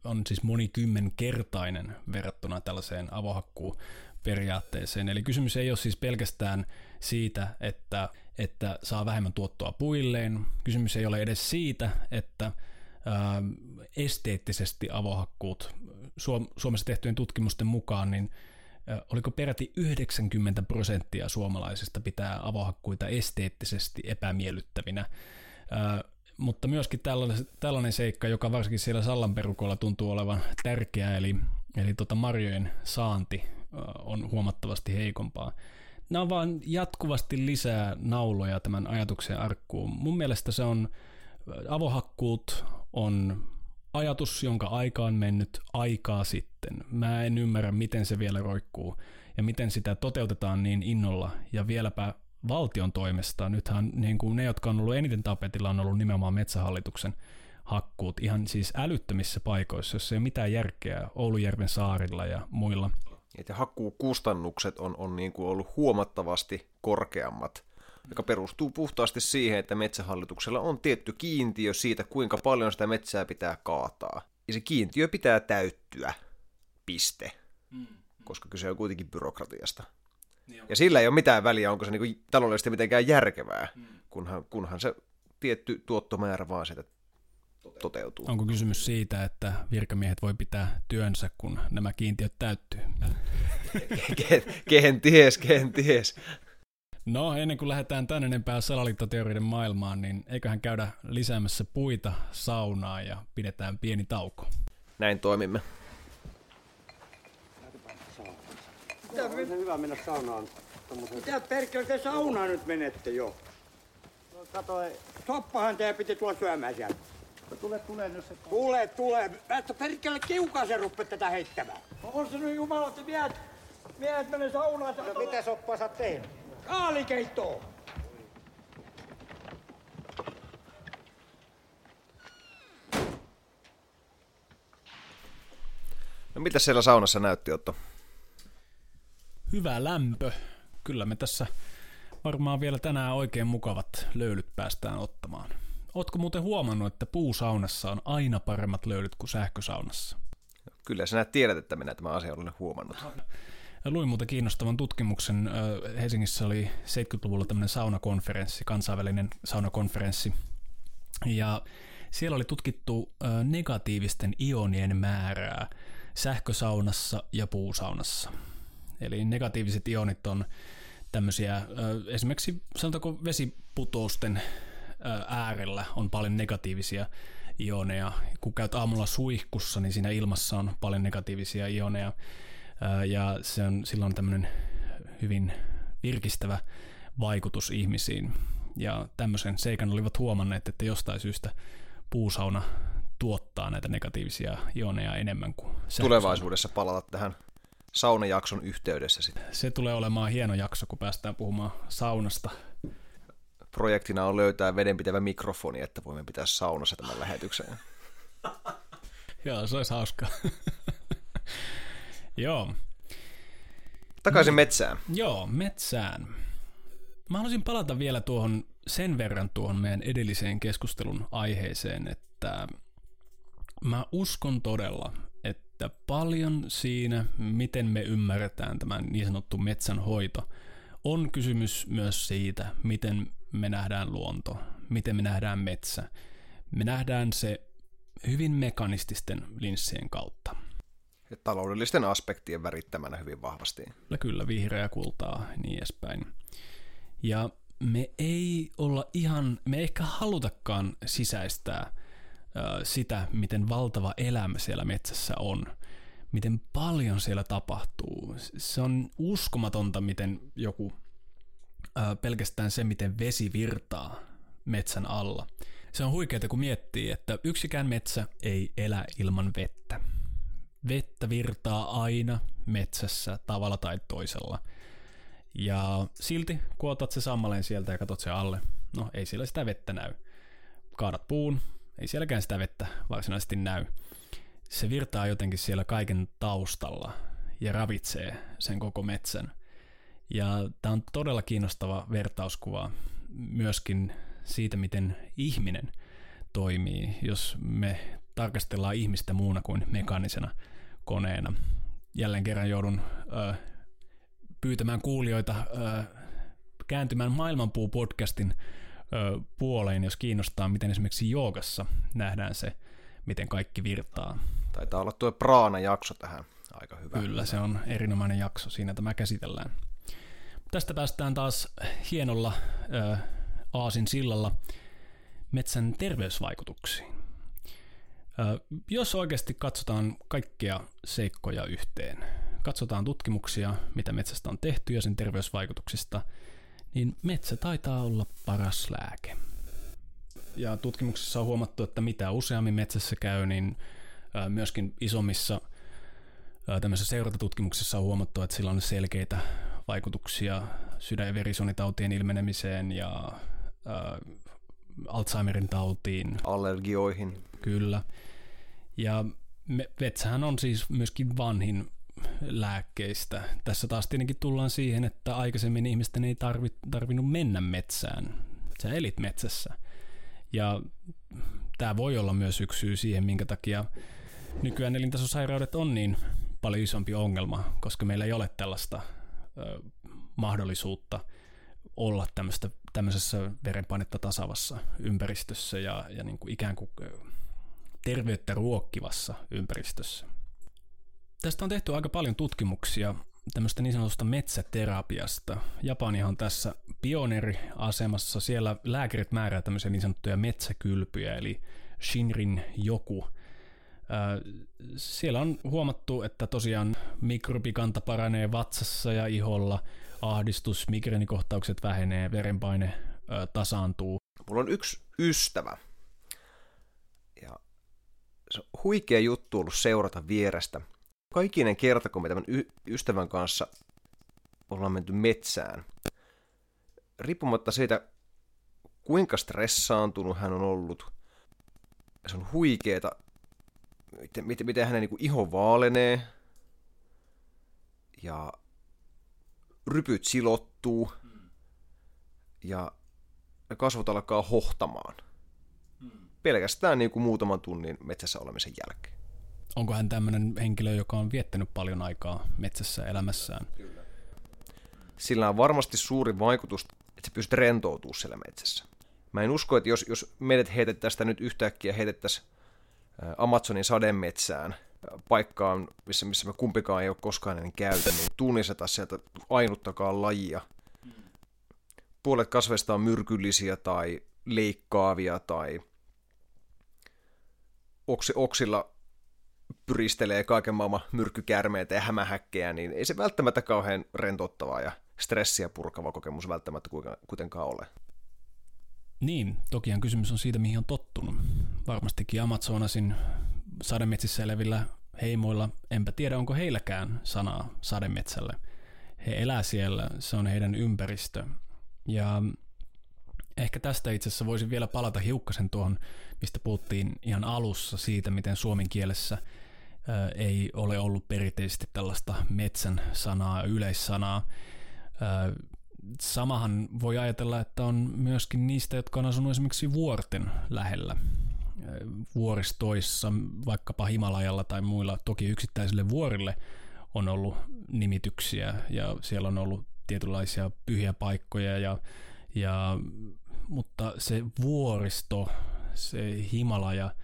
on siis monikymmenkertainen verrattuna tällaiseen avohakkuuperiaatteeseen. Eli kysymys ei ole siis pelkästään siitä, että saa vähemmän tuottoa puilleen. Kysymys ei ole edes siitä, että esteettisesti avohakkuut. Suomessa tehtyjen tutkimusten mukaan, niin oliko peräti 90% suomalaisista pitää avohakkuita esteettisesti epämiellyttävinä, mutta myöskin tällainen seikka, joka varsinkin siellä Sallan perukoilla tuntuu olevan tärkeä, eli marjojen saanti on huomattavasti heikompaa. Nämä on vaan jatkuvasti lisää nauloja tämän ajatuksen arkkuun. Mun mielestä se on, avohakkuut on ajatus, jonka aika on mennyt aikaa sitten. Mä en ymmärrä, miten se vielä roikkuu ja miten sitä toteutetaan niin innolla ja vieläpä valtion toimesta. Nythän niin kuin ne, jotka on ollut eniten tapetilla, on ollut nimenomaan Metsähallituksen hakkuut ihan siis älyttömissä paikoissa, jossa ei ole mitään järkeä Oulujärven saarilla ja muilla. Ja hakkuukustannukset on niin kuin ollut huomattavasti korkeammat, joka perustuu puhtaasti siihen, että Metsähallituksella on tietty kiintiö siitä, kuinka paljon sitä metsää pitää kaataa. Ja se kiintiö pitää täyttyä, piste, koska kyse on kuitenkin byrokratiasta. Ja sillä ei ole mitään väliä, onko se niinku taloudellisesti mitenkään järkevää, kunhan se tietty tuottomäärä vaan sitä toteutuu. Onko kysymys siitä, että virkamiehet voi pitää työnsä, kun nämä kiintiöt täyttyy? Kehen ties. No, ennen kuin lähdetään tän enempää salaliittoteorioiden maailmaan, niin eiköhän käydä lisäämässä puita saunaa ja pidetään pieni tauko. Näin toimimme. On se hyvä mennä saunaan. Mitä perkele te saunaan nyt menette jo? No kato, soppahan teidän piti tulla syömään sieltä. Tulee nyt se. Tulee. Että perkele kiukaisen ruppe tätä heittämään. On se nyt jumala, että miehet mene saunaan. No mitä soppaa sä oot tehnyt? Kaalikeittoon! No mitä siellä saunassa näytti, Otto? Hyvä lämpö. Kyllä me tässä varmaan vielä tänään oikein mukavat löylyt päästään ottamaan. Ootko muuten huomannut, että puusaunassa on aina paremmat löylyt kuin sähkösaunassa? Kyllä sinä tiedät, että minä tämän asian olen huomannut. Luin muuten kiinnostavan tutkimuksen. Helsingissä oli 70-luvulla tämmöinen saunakonferenssi, kansainvälinen saunakonferenssi. Ja siellä oli tutkittu negatiivisten ionien määrää sähkösaunassa ja puusaunassa. Eli negatiiviset ionit on tämmöisiä, esimerkiksi sanotaanko vesiputousten äärellä on paljon negatiivisia ioneja. Kun käyt aamulla suihkussa, niin siinä ilmassa on paljon negatiivisia ioneja. Ja se on silloin tämmöinen hyvin virkistävä vaikutus ihmisiin. Ja tämmöisen seikan olivat huomanneet, että jostain syystä puusauna tuottaa näitä negatiivisia ioneja enemmän kuin sähkösauna. Tulevaisuudessa palata tähän saunajakson yhteydessä sitten. Se tulee olemaan hieno jakso, kun päästään puhumaan saunasta. Projektina on löytää vedenpitävä mikrofoni, että voimme pitää saunassa tämän lähetyksen. Joo, se olisi hauskaa. Joo. Takaisin metsään. Joo, metsään. Mä haluaisin palata vielä sen verran meidän edelliseen keskustelun aiheeseen, että mä uskon todella, että paljon siinä, miten me ymmärretään tämä niin sanottu metsänhoito, on kysymys myös siitä, miten me nähdään luonto, miten me nähdään metsä. Me nähdään se hyvin mekanististen linssien kautta. Taloudellisten aspektien värittämänä hyvin vahvasti. Kyllä, vihreää kultaa ja niin edespäin. Ja me ei ehkä halutakaan sisäistää sitä, miten valtava elämä siellä metsässä on, miten paljon siellä tapahtuu. Se on uskomatonta, miten pelkästään se, miten vesi virtaa metsän alla. Se on huikeaa, kun miettii, että yksikään metsä ei elä ilman vettä. vettä virtaa aina metsässä tavalla tai toisella. Ja silti, kun otat se sammaleen sieltä ja katot se alle, no ei siellä sitä vettä näy. Kaadat puun, ei sielläkään sitä vettä varsinaisesti näy. Se virtaa jotenkin siellä kaiken taustalla ja ravitsee sen koko metsän. Ja tämä on todella kiinnostava vertauskuva myöskin siitä, miten ihminen toimii, jos me tarkastellaan ihmistä muuna kuin mekaanisena koneena. Jälleen kerran joudun pyytämään kuulijoita kääntymään Maailmanpuu-podcastin puoleen, jos kiinnostaa, miten esimerkiksi joogassa nähdään se, miten kaikki virtaa. Taitaa olla tuo praana-jakso tähän aika hyvä. Kyllä, se on erinomainen jakso, siinä tämä käsitellään. Tästä päästään taas hienolla aasinsillalla metsän terveysvaikutuksiin. Jos oikeasti katsotaan kaikkia seikkoja yhteen, katsotaan tutkimuksia, mitä metsästä on tehty ja sen terveysvaikutuksista, niin metsä taitaa olla paras lääke. Ja tutkimuksissa on huomattu, että mitä useammin metsässä käy, niin myöskin isommissa tämmöisissä seurantatutkimuksissa on huomattu, että sillä on selkeitä vaikutuksia sydän- ja verisuonitautien ilmenemiseen ja Alzheimerin tautiin. Allergioihin. Kyllä. Ja metsähän on siis myöskin vanhin lääkkeistä. Tässä taas tietenkin tullaan siihen, että aikaisemmin ihmisten ei tarvinnut mennä metsään. Sä elit metsässä. Ja tämä voi olla myös yksi syy siihen, minkä takia nykyään elintasosairaudet on niin paljon isompi ongelma, koska meillä ei ole tällaista mahdollisuutta olla tämmöisessä verenpainetta tasavassa ympäristössä ja niin kuin ikään kuin terveyttä ruokkivassa ympäristössä. Tästä on tehty aika paljon tutkimuksia tämmöistä niin sanotusta metsäterapiasta. Japanihan on tässä pioneeriasemassa. Siellä lääkärit määrää tämmöisiä niin sanottuja metsäkylpyjä, eli Shinrin-joku. Siellä on huomattu, että tosiaan mikrobikanta paranee vatsassa ja iholla, ahdistus, migreenikohtaukset vähenee, verenpaine tasaantuu. Mulla on yksi ystävä. Ja se on huikea juttu ollut seurata vierestä. Kaikinen kerta, kun me tämän ystävän kanssa ollaan menty metsään, riippumatta siitä, kuinka stressaantunut hän on ollut, se on huikeeta, miten hänen niin iho vaalenee ja rypyt silottuu ja kasvot alkaa hohtamaan. Pelkästään niin muutaman tunnin metsässä olemisen jälkeen. Onko hän tämmöinen henkilö, joka on viettänyt paljon aikaa metsässä elämässään? Kyllä. Sillä on varmasti suuri vaikutus, että sä pystyt rentoutumaan siellä metsässä. Mä en usko, että jos meidät heitettäisiin nyt yhtäkkiä, heitettäisiin Amazonin sademetsään paikkaan, missä me kumpikaan ei ole koskaan ennen käyty, niin tunnisteta sieltä ainuttakaan lajia. Puolet kasveista on myrkyllisiä tai leikkaavia tai oksilla pyristelee kaiken maailman myrkkykäärmeitä ja hämähäkkejä, niin ei se välttämättä kauhean rentouttavaa ja stressiä purkava kokemus välttämättä kuitenkaan ole. Niin, tokihan kysymys on siitä, mihin on tottunut. Varmastikin Amazonasin sademetsissä elävillä heimoilla, enpä tiedä onko heilläkään sanaa sademetsälle. He elää siellä, se on heidän ympäristö. Ja ehkä tästä itse asiassa voisin vielä palata hiukkasen tuohon, mistä puhuttiin ihan alussa siitä, miten suomen kielessä ei ole ollut perinteisesti tällaista metsän sanaa, yleissanaa. Samahan voi ajatella, että on myöskin niistä, jotka on asunut esimerkiksi vuorten lähellä, vuoristoissa, vaikkapa Himalajalla tai muilla. Toki yksittäisille vuorille on ollut nimityksiä ja siellä on ollut tietynlaisia pyhiä paikkoja, mutta se vuoristo, se Himalaja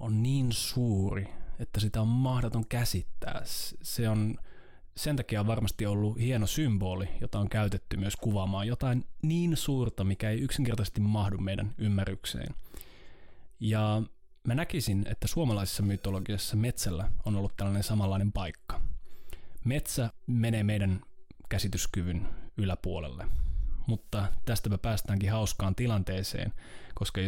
on niin suuri, että sitä on mahdoton käsittää. Se on sen takia on varmasti ollut hieno symboli, jota on käytetty myös kuvaamaan jotain niin suurta, mikä ei yksinkertaisesti mahdu meidän ymmärrykseen. Ja mä näkisin, että suomalaisessa mytologiassa metsällä on ollut tällainen samanlainen paikka. Metsä menee meidän käsityskyvyn yläpuolelle, mutta tästäpä päästäänkin hauskaan tilanteeseen, koska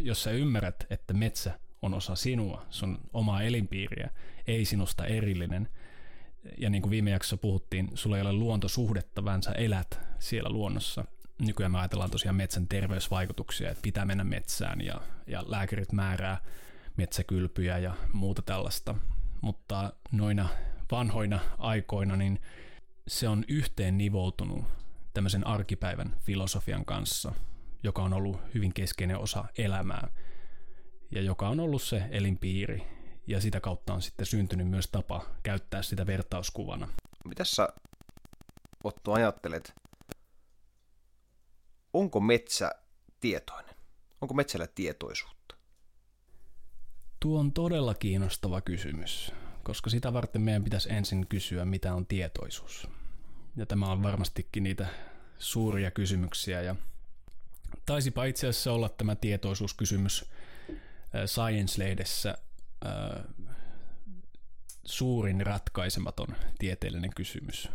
jos sä ymmärrät, että metsä on osa sinua, sun omaa elinpiiriä, ei sinusta erillinen. Ja niin kuin viime jaksossa puhuttiin, sulla ei ole luontosuhdetta, vaan sä elät siellä luonnossa. Nykyään me ajatellaan tosiaan metsän terveysvaikutuksia, että pitää mennä metsään ja lääkärit määrää metsäkylpyjä ja muuta tällaista. Mutta noina vanhoina aikoina niin se on yhteen nivoutunut tämmöisen arkipäivän filosofian kanssa, joka on ollut hyvin keskeinen osa elämää ja joka on ollut se elinpiiri. Ja sitä kautta on sitten syntynyt myös tapa käyttää sitä vertauskuvana. Mitäs sä, Otto, ajattelet? Onko metsä tietoinen? Onko metsällä tietoisuutta? Tuo on todella kiinnostava kysymys, koska sitä varten meidän pitäisi ensin kysyä, mitä on tietoisuus. Ja tämä on varmastikin niitä suuria kysymyksiä. Ja taisipa itse asiassa olla tämä tietoisuuskysymys Science-lehdessä suurin ratkaisematon tieteellinen kysymys.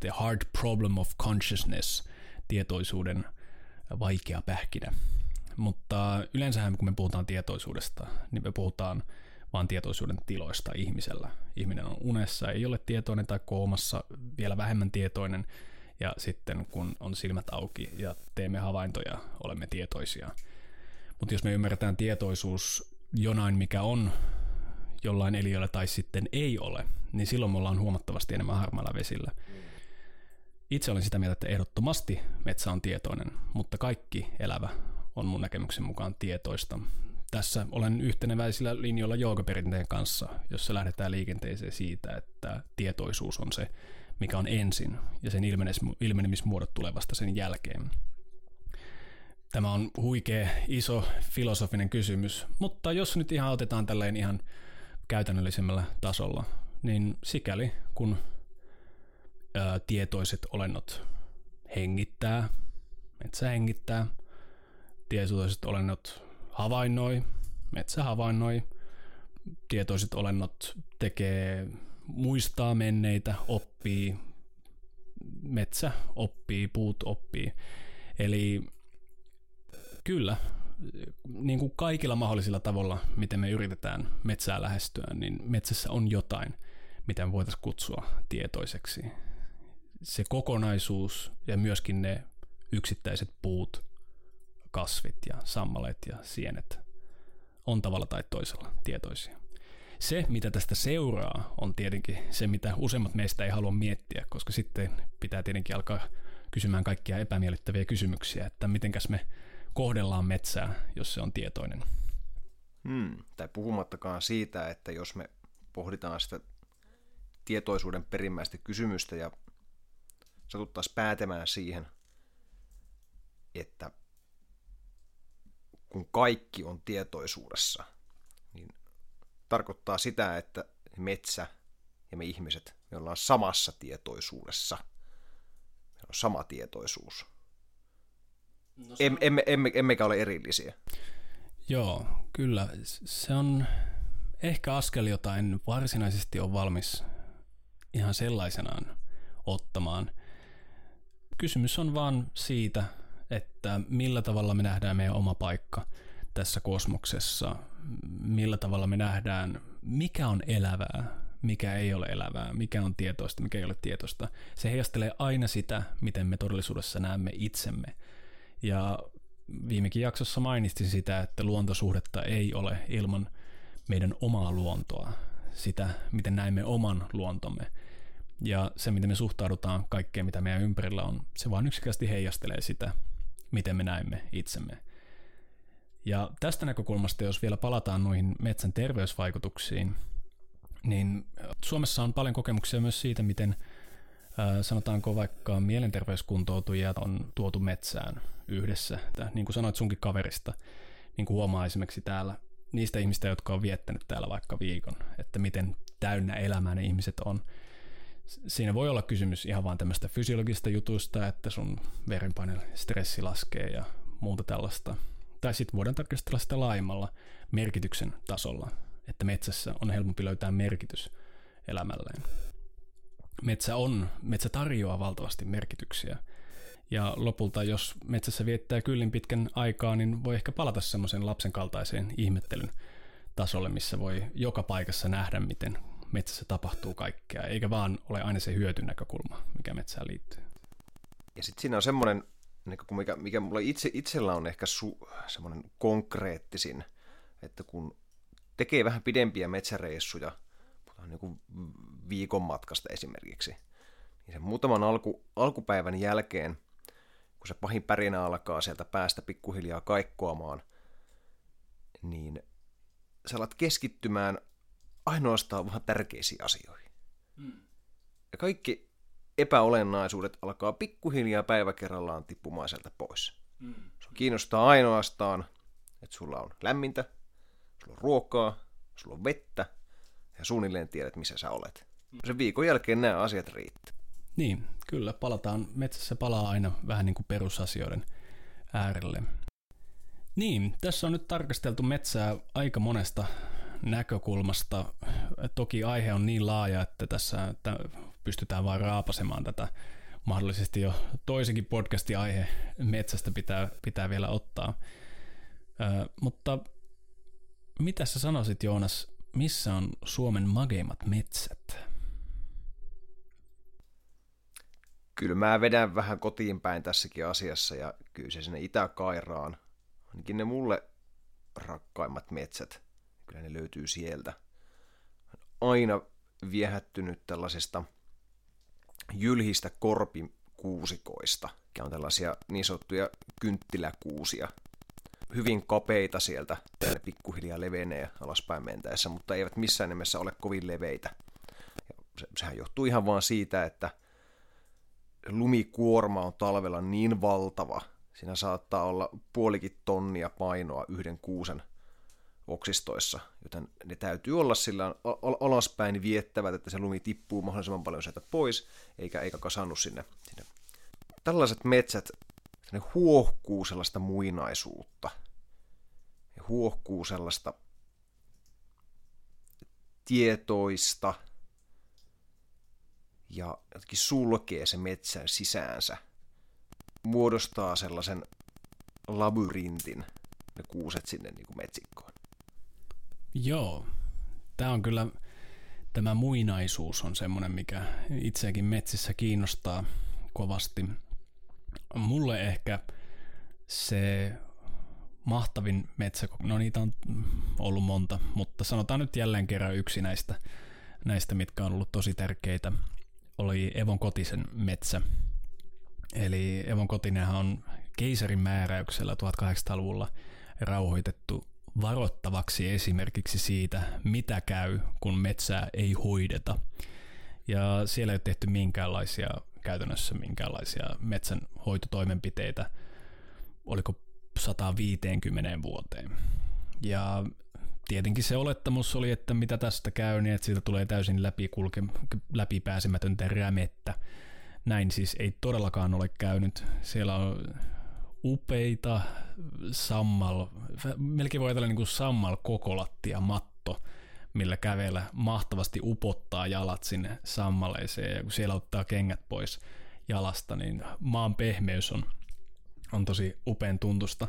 The hard problem of consciousness, tietoisuuden vaikea pähkinä. Mutta yleensähän kun me puhutaan tietoisuudesta, niin me puhutaan vaan tietoisuuden tiloista ihmisellä. Ihminen on unessa, ei ole tietoinen, tai koomassa vielä vähemmän tietoinen, ja sitten kun on silmät auki ja teemme havaintoja, olemme tietoisia. Mutta jos me ymmärretään tietoisuus jonain, mikä on jollain eliöllä tai sitten ei ole, niin silloin me ollaan huomattavasti enemmän harmailla vesillä. Itse olen sitä mieltä, että ehdottomasti metsä on tietoinen, mutta kaikki elävä on mun näkemyksen mukaan tietoista. Tässä olen yhteneväisillä linjoilla joogaperinteen kanssa, jossa lähdetään liikenteeseen siitä, että tietoisuus on se, mikä on ensin, ja sen ilmenemismuodot tulee vasta sen jälkeen. Tämä on huikea, iso, filosofinen kysymys, mutta jos nyt ihan otetaan tälleen ihan käytännöllisemmällä tasolla, niin sikäli kun tietoiset olennot hengittää, metsä hengittää, tietoiset olennot havainnoi, metsä havainnoi, tietoiset olennot muistaa menneitä, oppii, metsä oppii, puut oppii, eli kyllä, niin kuin kaikilla mahdollisilla tavalla, miten me yritetään metsää lähestyä, niin metsässä on jotain, mitä me voitaisiin kutsua tietoiseksi. Se kokonaisuus ja myöskin ne yksittäiset puut, kasvit ja sammaleet ja sienet on tavalla tai toisella tietoisia. Se, mitä tästä seuraa, on tietenkin se, mitä useimmat meistä ei halua miettiä, koska sitten pitää tietenkin alkaa kysymään kaikkia epämiellyttäviä kysymyksiä, että mitenkäs me kohdellaan metsää, jos se on tietoinen. Tai puhumattakaan siitä, että jos me pohditaan sitä tietoisuuden perimmäistä kysymystä ja satuttaisiin päätämään siihen, että kun kaikki on tietoisuudessa, niin tarkoittaa sitä, että metsä ja me ihmiset, me ollaan samassa tietoisuudessa. Meillä on sama tietoisuus. No, emmekä ole erillisiä. Joo, kyllä. Se on ehkä askel, jota en varsinaisesti ole valmis ihan sellaisenaan ottamaan. Kysymys on vaan siitä, että millä tavalla me nähdään meidän oma paikka tässä kosmoksessa, millä tavalla me nähdään, mikä on elävää, mikä ei ole elävää, mikä on tietoista, mikä ei ole tietoista. Se heijastelee aina sitä, miten me todellisuudessa näemme itsemme. Ja viimekin jaksossa mainitsin sitä, että luontosuhdetta ei ole ilman meidän omaa luontoa, sitä, miten näemme oman luontomme. Ja se, miten me suhtaudutaan kaikkeen, mitä meidän ympärillä on, se vaan yksinkertaisesti heijastelee sitä, miten me näemme itsemme. Ja tästä näkökulmasta, jos vielä palataan noihin metsän terveysvaikutuksiin, niin Suomessa on paljon kokemuksia myös siitä, miten sanotaanko vaikka mielenterveyskuntoutujia on tuotu metsään yhdessä. Niin kuin sanoit sunkin kaverista, niin kuin huomaa esimerkiksi täällä niistä ihmistä, jotka on viettänyt täällä vaikka viikon, että miten täynnä elämää ne ihmiset on. Siinä voi olla kysymys ihan vaan tämmöistä fysiologista jutusta, että sun verenpaine, stressi laskee ja muuta tällaista. Tai sitten voidaan tarkastella sitä laajemmalla merkityksen tasolla, että metsässä on helpompi löytää merkitys elämälleen. Metsä tarjoaa valtavasti merkityksiä. Ja lopulta, jos metsässä viettää kyllin pitkän aikaa, niin voi ehkä palata semmoisen lapsen kaltaiseen ihmettelyn tasolle, missä voi joka paikassa nähdä, miten metsässä tapahtuu kaikkea, eikä vaan ole aina se hyötynäkökulma, mikä metsään liittyy. Ja sitten siinä on semmoinen, mikä mulla itsellä on ehkä semmoinen konkreettisin, että kun tekee vähän pidempiä metsäreissuja, niin viikon matkasta esimerkiksi, niin sen muutaman alkupäivän jälkeen, kun se pahin pärinä alkaa sieltä päästä pikkuhiljaa kaikkoamaan, niin sä alat keskittymään ainoastaan vähän tärkeisiin asioihin. Ja kaikki epäolennaisuudet alkaa pikkuhiljaa päivä kerrallaan tippumaan sieltä pois. Se kiinnostaa ainoastaan, että sulla on lämmintä, sulla on ruokaa, sulla on vettä ja suunnilleen tiedät, missä sä olet. Sen viikon jälkeen nämä asiat riittää. Niin, kyllä palataan. Metsässä palaa aina vähän niin kuin perusasioiden äärelle. Niin, tässä on nyt tarkasteltu metsää aika monesta näkökulmasta. Toki aihe on niin laaja, että tässä pystytään vain raapasemaan tätä. Mahdollisesti jo toisenkin podcastin aihe metsästä pitää vielä ottaa. Mutta mitä sä sanoisit, Joonas, missä on Suomen mageimmat metsät? Kyllä mä vedän vähän kotiin päin tässäkin asiassa ja kyllä se sinne Itäkairaan, ainakin ne mulle rakkaimmat metsät, kyllä ne löytyy sieltä. Olen aina viehättynyt tällaisista jylhistä korpikuusikoista, jotka on tällaisia niin sanottuja kynttiläkuusia. Hyvin kapeita sieltä, ne pikkuhiljaa levenee alaspäin mentäessä, mutta eivät missään nimessä ole kovin leveitä. Sehän johtuu ihan vaan siitä, että lumikuorma on talvella niin valtava, siinä saattaa olla puolikin tonnia painoa yhden kuusen oksistoissa, joten ne täytyy olla sillä alaspäin viettävät, että se lumi tippuu mahdollisimman paljon sieltä pois, eikä kasannu sinne. Tällaiset metsät, ne huohkuu sellaista muinaisuutta, ne huohkuu sellaista tietoista ja jotenkin sulkee se metsän sisäänsä, muodostaa sellaisen labyrintin ne kuuset sinne niin kuin metsikkoon. Joo, tämä muinaisuus on semmoinen, mikä itseäkin metsissä kiinnostaa kovasti. Mulle ehkä se mahtavin metsä, no niitä on ollut monta, mutta sanotaan nyt jälleen kerran yksi näistä, mitkä on ollut tosi tärkeitä, oli Evon Kotisen metsä. Eli Evon Kotinenhan on keisarin määräyksellä 1800-luvulla rauhoitettu varoittavaksi esimerkiksi siitä, mitä käy, kun metsää ei hoideta. Ja siellä ei ole tehty käytännössä minkäänlaisia metsänhoitotoimenpiteitä, oliko 150 vuoteen. Ja tietenkin se olettamus oli, että mitä tästä käy, niin että siitä tulee täysin läpipääsemätöntä rämettä. Näin siis ei todellakaan ole käynyt. Siellä on upeita melkein voi ajatella niin kuin sammalkokolattia matto, millä kävellä mahtavasti upottaa jalat sinne sammaleeseen, ja kun siellä ottaa kengät pois jalasta, niin maan pehmeys on tosi upean tuntusta.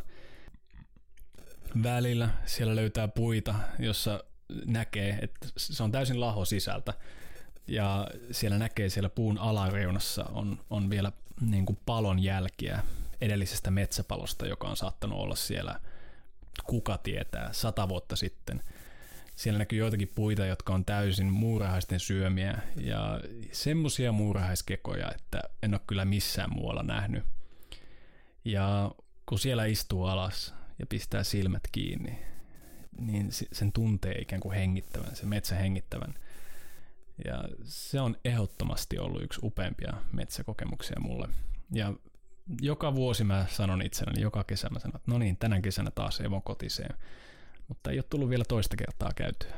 Välillä siellä löytää puita, jossa näkee, että se on täysin laho sisältä, ja siellä näkee siellä puun alareunassa on vielä niin kuin palon jälkiä edellisestä metsäpalosta, joka on saattanut olla siellä, kuka tietää, 100 vuotta sitten. Siellä näkyy joitakin puita, jotka on täysin muurahaisten syömiä, ja semmoisia muurahaiskekoja, että en ole kyllä missään muualla nähnyt. Ja kun siellä istuu alas ja pistää silmät kiinni, niin sen tuntee ikään kuin hengittävän, se metsä hengittävän. Ja se on ehdottomasti ollut yksi upeimpia metsäkokemuksia mulle. Ja joka vuosi mä sanon itselleni, joka kesä mä sanon, että no niin, tänä kesänä taas Evon Kotiseen. Mutta ei ole tullut vielä toista kertaa käytyä.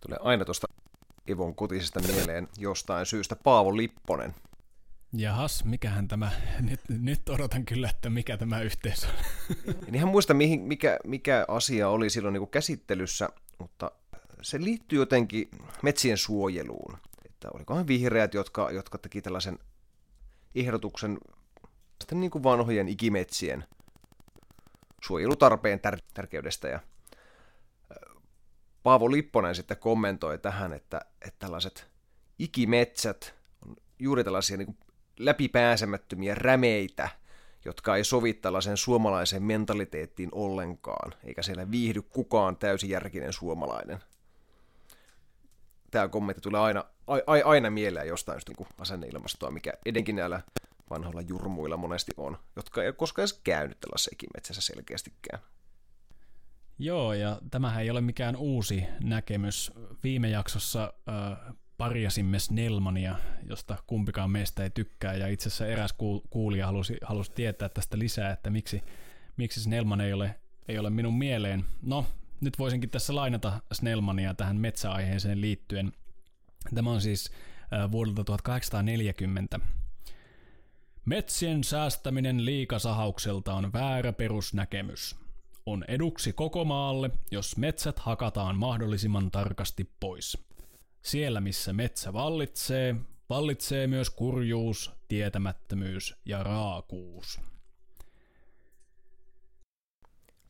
Tulee aina tuosta Evon Kotisesta mieleen jostain syystä Paavo Lipponen. Jahas, mikähän tämä, nyt odotan kyllä, että mikä tämä yhteys on. En ihan muista, mikä asia oli silloin niin käsittelyssä, mutta se liittyy jotenkin metsien suojeluun. Että olikohan vihreät, jotka teki tällaisen ehdotuksen niin kuin vanhojen ikimetsien suojelutarpeen tärkeydestä ja Paavo Lipponen sitten kommentoi tähän, että tällaiset ikimetsät on juuri tällaisia niin kuin läpipääsemättömiä rämeitä, jotka ei sovi tällaiseen suomalaiseen mentaliteettiin ollenkaan, eikä siellä viihdy kukaan täysijärkinen suomalainen. Tämä kommentti tulee aina mieleen jostain just niin asenneilmastoa, mikä edenkin näillä vanhoilla jurmuilla monesti on, jotka ei ole koskaan edes käynyt tällaisessa ikimetsässä selkeästikään. Joo, ja tämähän ei ole mikään uusi näkemys. Viime jaksossa parjasimme Snellmania, josta kumpikaan meistä ei tykkää, ja itse asiassa eräs kuulija halusi tietää tästä lisää, että miksi Snellman ei ole minun mieleen. No, nyt voisinkin tässä lainata Snellmania tähän metsäaiheeseen liittyen. Tämä on siis vuodelta 1840. Metsien säästäminen liikasahaukselta on väärä perusnäkemys. On eduksi koko maalle, jos metsät hakataan mahdollisimman tarkasti pois. Siellä, missä metsä vallitsee, vallitsee myös kurjuus, tietämättömyys ja raakuus.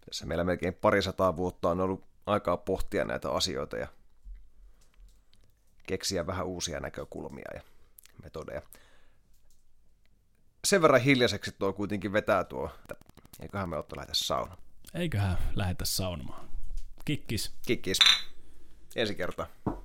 Tässä meillä melkein 200 vuotta on ollut aikaa pohtia näitä asioita ja keksiä vähän uusia näkökulmia ja metodeja. Sen verran hiljaiseksi tuo kuitenkin vetää tuo, että eiköhän me Otto lähetä saunaan. Eiköhän lähetä saunomaan. Kikkis. Ensi kertaa.